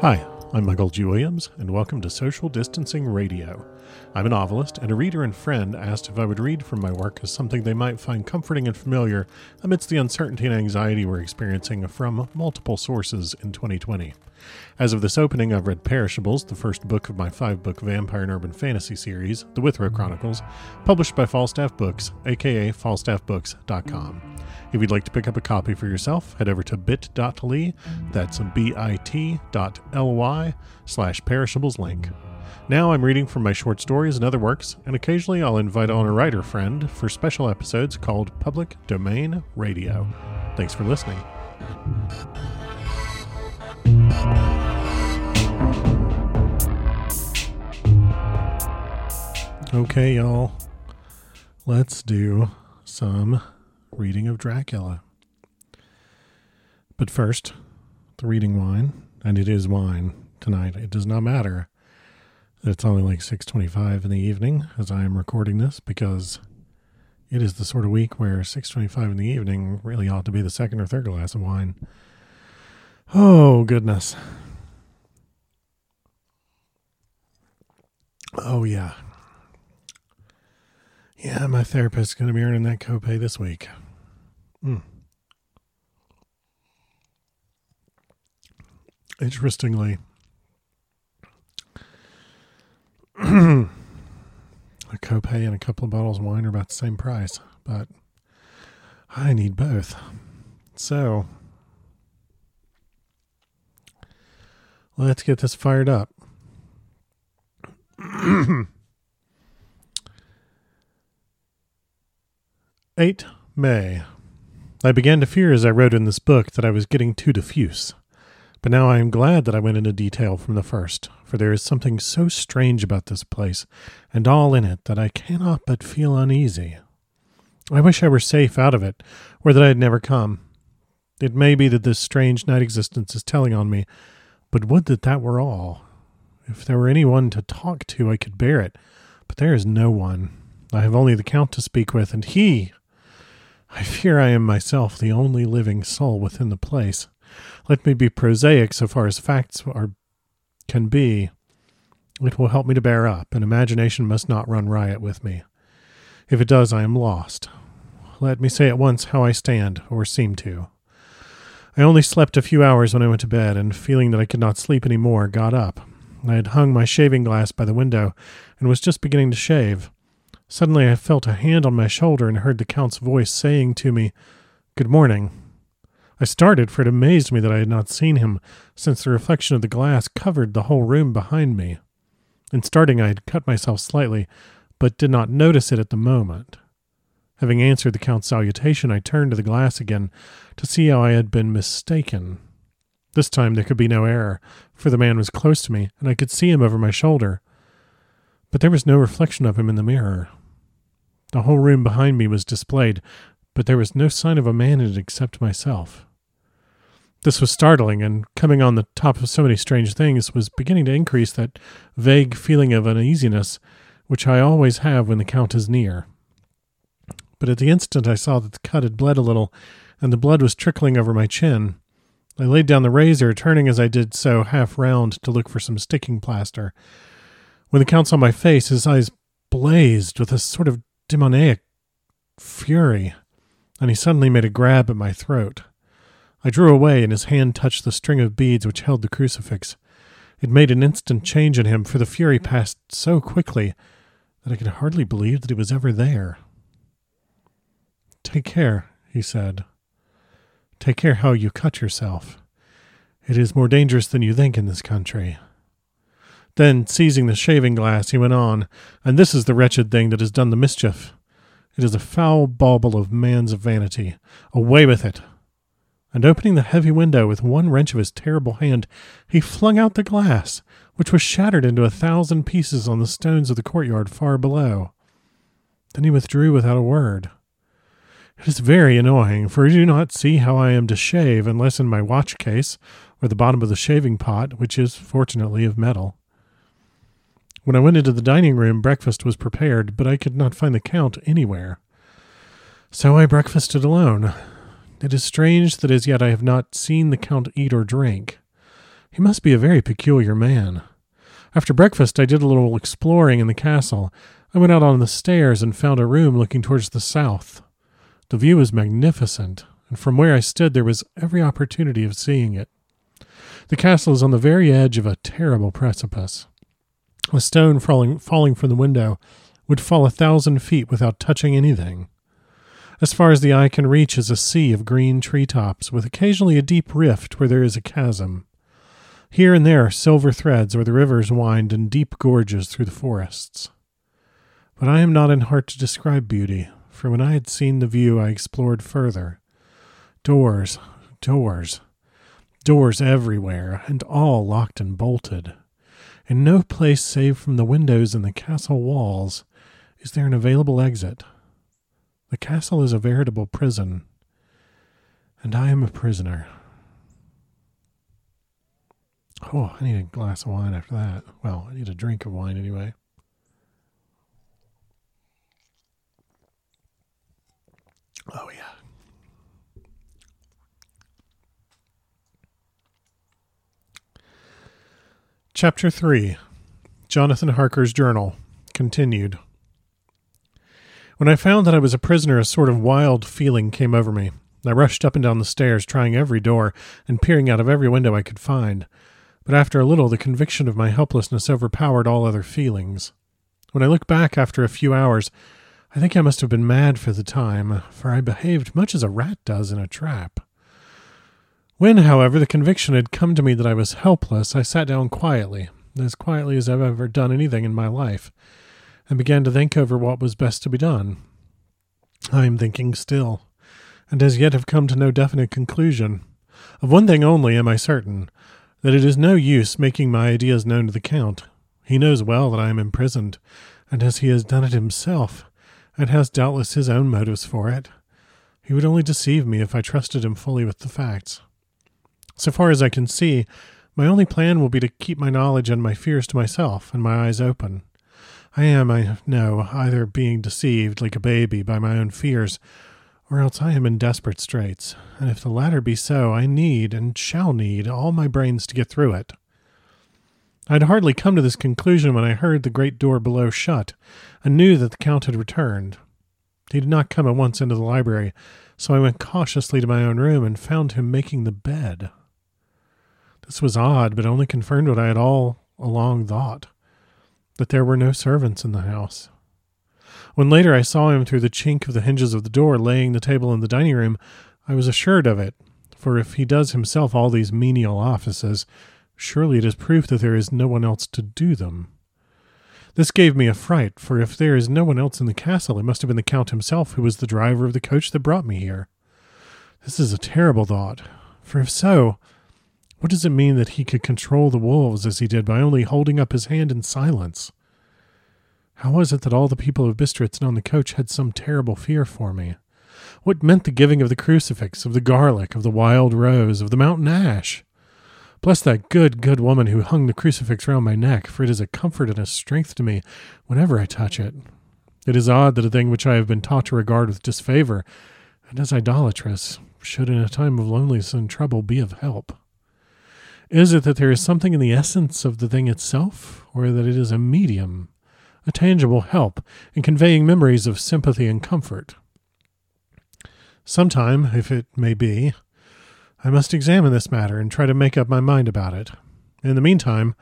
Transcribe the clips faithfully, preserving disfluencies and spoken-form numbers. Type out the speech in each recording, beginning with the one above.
Hi, I'm Michael G. Williams, and welcome to Social Distancing Radio. I'm a novelist, and a reader and friend asked if I would read from my work as something they might find comforting and familiar amidst the uncertainty and anxiety we're experiencing from multiple sources in twenty twenty. As of this opening, I've read Perishables, the first book of my five-book vampire and urban fantasy series, The Withrow Chronicles, published by Falstaff Books, aka falstaff books dot com. If you'd like to pick up a copy for yourself, head over to bit dot l y, that's bit.ly, slash perishables link. Now I'm reading from my short stories and other works, and occasionally I'll invite on a writer friend for special episodes called Public Domain Radio. Thanks for listening. Okay, y'all, let's do some reading of Dracula. But first, the reading wine, and it is wine tonight. It does not matter that it's only like six twenty-five in the evening as I am recording this, because it is the sort of week where six twenty-five in the evening really ought to be the second or third glass of wine. Oh, goodness. Oh, yeah. Yeah, my therapist's going to be earning that copay this week. Mm. Interestingly, a copay and a couple of bottles of wine are about the same price, but I need both. So, let's get this fired up. eighth of May. I began to fear as I wrote in this book that I was getting too diffuse, but now I am glad that I went into detail from the first, for there is something so strange about this place, and all in it, that I cannot but feel uneasy. I wish I were safe out of it, or that I had never come. It may be that this strange night existence is telling on me, but would that that were all. If there were anyone to talk to, I could bear it, but there is no one. I have only the Count to speak with, and he... I fear I am myself the only living soul within the place. Let me be prosaic so far as facts are can be. It will help me to bear up, and imagination must not run riot with me. If it does, I am lost. Let me say at once how I stand, or seem to. I only slept a few hours when I went to bed, and feeling that I could not sleep any more, got up. I had hung my shaving glass by the window, and was just beginning to shave. Suddenly I felt a hand on my shoulder and heard the Count's voice saying to me, "Good morning." I started, for it amazed me that I had not seen him, since the reflection of the glass covered the whole room behind me. In starting I had cut myself slightly, but did not notice it at the moment. Having answered the Count's salutation, I turned to the glass again to see how I had been mistaken. This time there could be no error, for the man was close to me, and I could see him over my shoulder. But there was no reflection of him in the mirror. The whole room behind me was displayed, but there was no sign of a man in it except myself. This was startling, and coming on the top of so many strange things was beginning to increase that vague feeling of uneasiness which I always have when the Count is near. But at the instant I saw that the cut had bled a little, and the blood was trickling over my chin. I laid down the razor, turning as I did so half round to look for some sticking plaster. When the Count saw my face, his eyes blazed with a sort of demoniac fury, and he suddenly made a grab at my throat. I drew away, and his hand touched the string of beads which held the crucifix. It made an instant change in him, for the fury passed so quickly that I could hardly believe that it was ever there. "Take care," he said. "Take care how you cut yourself. It is more dangerous than you think in this country." Then, seizing the shaving glass, he went on, "And this is the wretched thing that has done the mischief. It is a foul bauble of man's vanity. Away with it!" And opening the heavy window with one wrench of his terrible hand, he flung out the glass, which was shattered into a thousand pieces on the stones of the courtyard far below. Then he withdrew without a word. It is very annoying, for I do not see how I am to shave unless in my watch case, or the bottom of the shaving pot, which is, fortunately, of metal. When I went into the dining room, breakfast was prepared, but I could not find the Count anywhere. So I breakfasted alone. It is strange that as yet I have not seen the Count eat or drink. He must be a very peculiar man. After breakfast I did a little exploring in the castle. I went out on the stairs and found a room looking towards the south. The view was magnificent, and from where I stood there was every opportunity of seeing it. The castle is on the very edge of a terrible precipice. A stone falling, falling from the window would fall a thousand feet without touching anything. As far as the eye can reach is a sea of green treetops, with occasionally a deep rift where there is a chasm. Here and there are silver threads where the rivers wind in deep gorges through the forests. But I am not in heart to describe beauty, for when I had seen the view I explored further. Doors, doors, doors everywhere, and all locked and bolted. In no place save from the windows and the castle walls is there an available exit. The castle is a veritable prison, and I am a prisoner. Oh, I need a glass of wine after that. Well, I need a drink of wine anyway. Oh, yeah. Chapter three, Jonathan Harker's Journal, Continued. When I found that I was a prisoner, a sort of wild feeling came over me. I rushed up and down the stairs, trying every door and peering out of every window I could find. But after a little, the conviction of my helplessness overpowered all other feelings. When I look back after a few hours, I think I must have been mad for the time, for I behaved much as a rat does in a trap. When, however, the conviction had come to me that I was helpless, I sat down quietly, as quietly as I've ever done anything in my life, and began to think over what was best to be done. I am thinking still, and as yet have come to no definite conclusion. Of one thing only am I certain, that it is no use making my ideas known to the Count. He knows well that I am imprisoned, and as he has done it himself, and has doubtless his own motives for it, he would only deceive me if I trusted him fully with the facts. So far as I can see, my only plan will be to keep my knowledge and my fears to myself, and my eyes open. I am, I know, either being deceived like a baby by my own fears, or else I am in desperate straits, and if the latter be so, I need, and shall need, all my brains to get through it. I had hardly come to this conclusion when I heard the great door below shut, and knew that the Count had returned. He did not come at once into the library, so I went cautiously to my own room and found him making the bed. This was odd, but only confirmed what I had all along thought, that there were no servants in the house. When later I saw him through the chink of the hinges of the door laying the table in the dining room, I was assured of it, for if he does himself all these menial offices, surely it is proof that there is no one else to do them. This gave me a fright, for if there is no one else in the castle, it must have been the Count himself who was the driver of the coach that brought me here. This is a terrible thought, for if so, what does it mean that he could control the wolves as he did by only holding up his hand in silence? How was it that all the people of Bistritz and on the coach had some terrible fear for me? What meant the giving of the crucifix, of the garlic, of the wild rose, of the mountain ash? Bless that good, good woman who hung the crucifix round my neck, for it is a comfort and a strength to me whenever I touch it. It is odd that a thing which I have been taught to regard with disfavour, and as idolatrous, should in a time of loneliness and trouble be of help. Is it that there is something in the essence of the thing itself, or that it is a medium, a tangible help, in conveying memories of sympathy and comfort? Sometime, if it may be, I must examine this matter and try to make up my mind about it. In the meantime,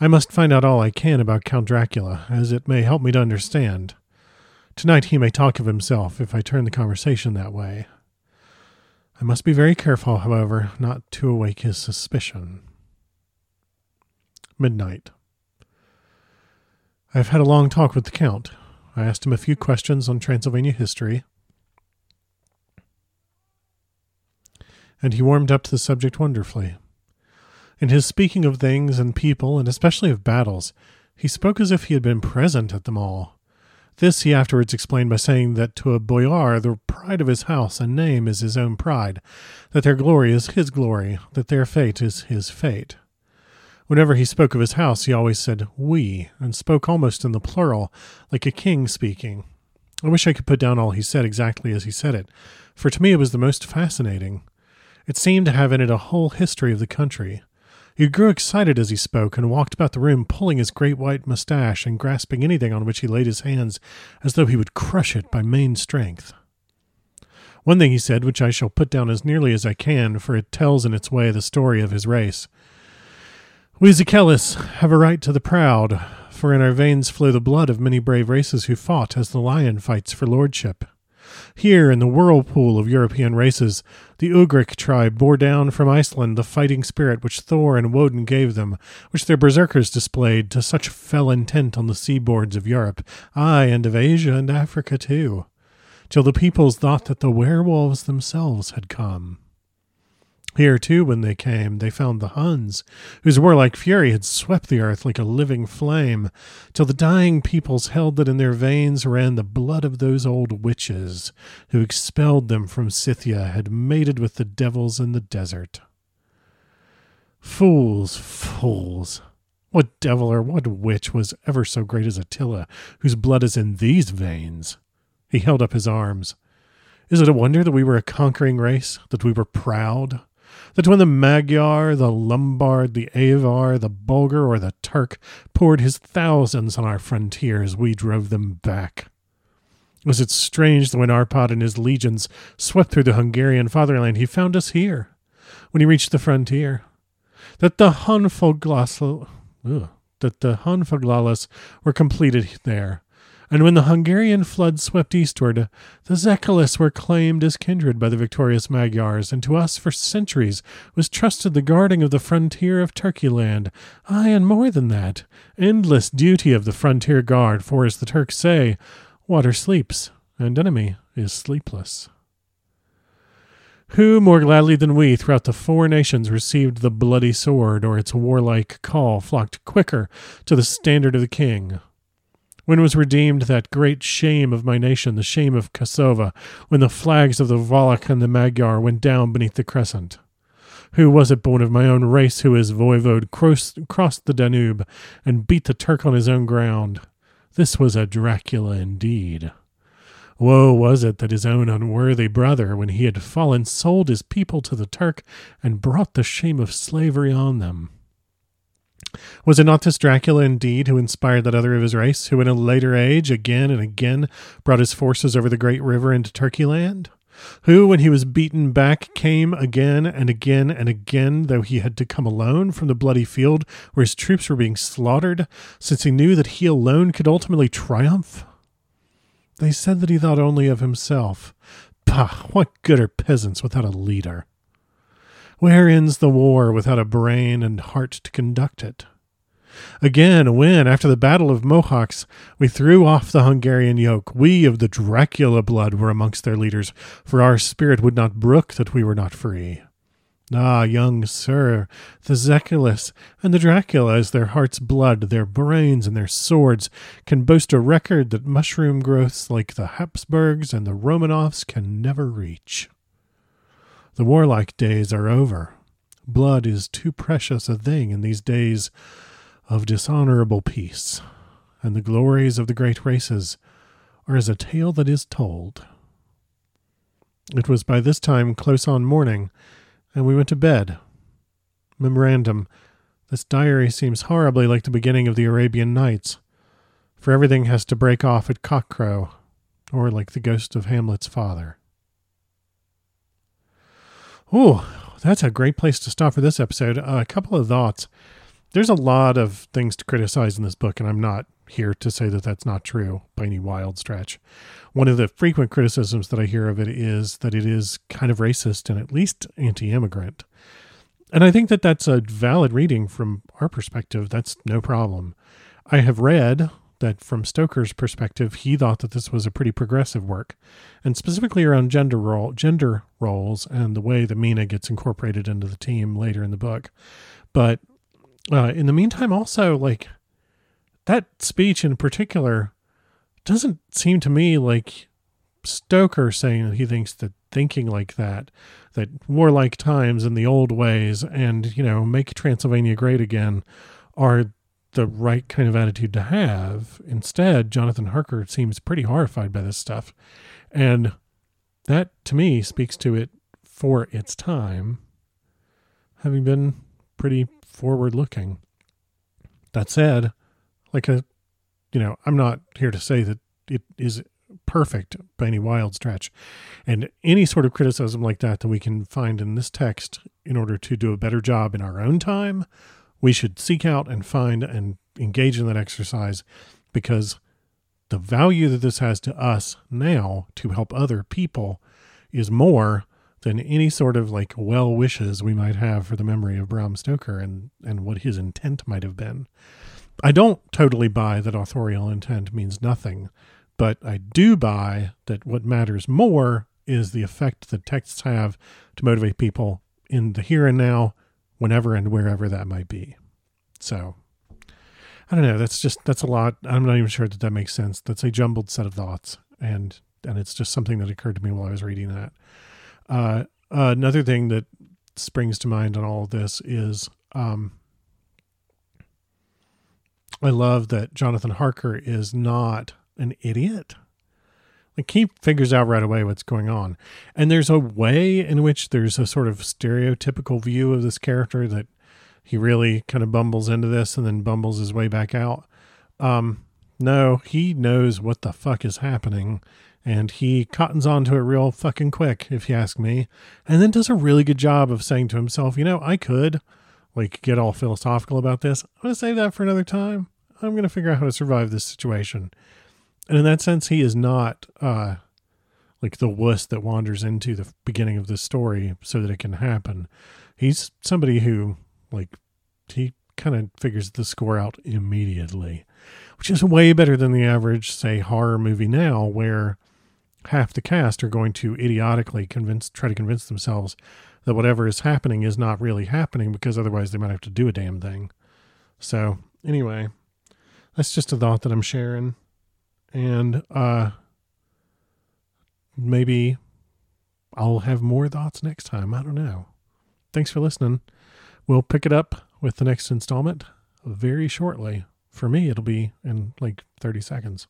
I must find out all I can about Count Dracula, as it may help me to understand. Tonight he may talk of himself, if I turn the conversation that way. I must be very careful, however, not to awake his suspicion. Midnight. I have had a long talk with the Count. I asked him a few questions on Transylvania history, and he warmed up to the subject wonderfully. In his speaking of things and people, and especially of battles, he spoke as if he had been present at them all. This he afterwards explained by saying that to a boyar the pride of his house and name is his own pride, that their glory is his glory, that their fate is his fate. Whenever he spoke of his house, he always said we, and spoke almost in the plural, like a king speaking. I wish I could put down all he said exactly as he said it, for to me it was the most fascinating. It seemed to have in it a whole history of the country. He grew excited as he spoke and walked about the room pulling his great white moustache and grasping anything on which he laid his hands as though he would crush it by main strength. One thing he said, which I shall put down as nearly as I can, for it tells in its way the story of his race. "We Szekelys have a right to the proud, for in our veins flow the blood of many brave races who fought as the lion fights for lordship. Here, in the whirlpool of European races, the Ugric tribe bore down from Iceland the fighting spirit which Thor and Woden gave them, which their berserkers displayed to such fell intent on the seaboards of Europe, aye, and of Asia and Africa too, till the peoples thought that the werewolves themselves had come. Here, too, when they came, they found the Huns, whose warlike fury had swept the earth like a living flame, till the dying peoples held that in their veins ran the blood of those old witches, who expelled them from Scythia, had mated with the devils in the desert. Fools, fools! What devil or what witch was ever so great as Attila, whose blood is in these veins?" He held up his arms. "Is it a wonder that we were a conquering race, that we were proud? That when the Magyar, the Lombard, the Avar, the Bulgar, or the Turk poured his thousands on our frontiers, we drove them back? Was it strange that when Arpad and his legions swept through the Hungarian fatherland, he found us here, when he reached the frontier? That the Honfoglalas, that the Honfoglalas were completed there, and when the Hungarian flood swept eastward, the Szekelys were claimed as kindred by the victorious Magyars, and to us for centuries was trusted the guarding of the frontier of Turkeyland. Aye, and more than that, endless duty of the frontier guard, for as the Turks say, water sleeps, and enemy is sleepless. Who more gladly than we throughout the four nations received the bloody sword or its warlike call flocked quicker to the standard of the king? When was redeemed that great shame of my nation, the shame of Kosova, when the flags of the Voloch and the Magyar went down beneath the crescent? Who was it born of my own race who as voivode crossed the Danube and beat the Turk on his own ground? This was a Dracula indeed. Woe was it that his own unworthy brother, when he had fallen, sold his people to the Turk and brought the shame of slavery on them. Was it not this Dracula indeed who inspired that other of his race, who in a later age again and again brought his forces over the great river into Turkeyland? Who, when he was beaten back, came again and again and again, though he had to come alone from the bloody field where his troops were being slaughtered, since he knew that he alone could ultimately triumph? They said that he thought only of himself. Pah, what good are peasants without a leader? Where ends the war without a brain and heart to conduct it? Again, when, after the Battle of Mohawks, we threw off the Hungarian yoke, we of the Dracula blood were amongst their leaders, for our spirit would not brook that we were not free. Ah, young sir, the Szekelys and the Dracula, as their heart's blood, their brains, and their swords, can boast a record that mushroom growths like the Habsburgs and the Romanovs can never reach. The warlike days are over. Blood is too precious a thing in these days of dishonorable peace, and the glories of the great races are as a tale that is told." It was by this time close on morning, and we went to bed. Memorandum: this diary seems horribly like the beginning of the Arabian Nights, for everything has to break off at cockcrow, or like the ghost of Hamlet's father. Oh, that's a great place to stop for this episode. Uh, a couple of thoughts. There's a lot of things to criticize in this book, and I'm not here to say that that's not true by any wild stretch. One of the frequent criticisms that I hear of it is that it is kind of racist and at least anti-immigrant. And I think that that's a valid reading from our perspective. That's no problem. I have read that from Stoker's perspective, he thought that this was a pretty progressive work, and specifically around gender role, gender roles and the way the Mina gets incorporated into the team later in the book. But uh, in the meantime, also, like, that speech in particular doesn't seem to me like Stoker saying that he thinks that thinking like that, that warlike times and the old ways and, you know, make Transylvania great again are the right kind of attitude to have. Instead, Jonathan Harker seems pretty horrified by this stuff. And that, to me, speaks to it for its time, having been pretty forward-looking. That said, like a, you know, I'm not here to say that it is perfect by any wild stretch. And any sort of criticism like that that we can find in this text in order to do a better job in our own time, we should seek out and find and engage in that exercise, because the value that this has to us now to help other people is more than any sort of like well wishes we might have for the memory of Bram Stoker and, and what his intent might have been. I don't totally buy that authorial intent means nothing, but I do buy that what matters more is the effect that texts have to motivate people in the here and now, whenever and wherever that might be. So, I don't know. That's just, that's a lot. I'm not even sure that that makes sense. That's a jumbled set of thoughts. And, and it's just something that occurred to me while I was reading that. Uh, uh, another thing that springs to mind on all of this is, um, I love that Jonathan Harker is not an idiot. Like, he figures out right away what's going on. And there's a way in which there's a sort of stereotypical view of this character that he really kind of bumbles into this and then bumbles his way back out. Um, no, he knows what the fuck is happening, and he cottons onto it real fucking quick, if you ask me, and then does a really good job of saying to himself, you know, I could like get all philosophical about this. I'm going to save that for another time. I'm going to figure out how to survive this situation. And in that sense, he is not uh, like the wuss that wanders into the beginning of the story so that it can happen. He's somebody who, like, he kind of figures the score out immediately, which is way better than the average, say, horror movie now, where half the cast are going to idiotically convince, try to convince themselves that whatever is happening is not really happening, because otherwise they might have to do a damn thing. So anyway, that's just a thought that I'm sharing. And uh, maybe I'll have more thoughts next time. I don't know. Thanks for listening. We'll pick it up with the next installment very shortly. For me, it'll be in like thirty seconds.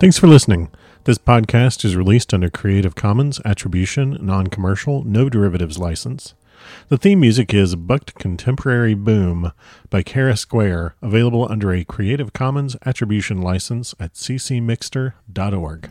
Thanks for listening. This podcast is released under Creative Commons Attribution, Non-Commercial, No Derivatives License. The theme music is Bucked Contemporary Boom by Kara Square, available under a Creative Commons Attribution License at c c mixter dot org.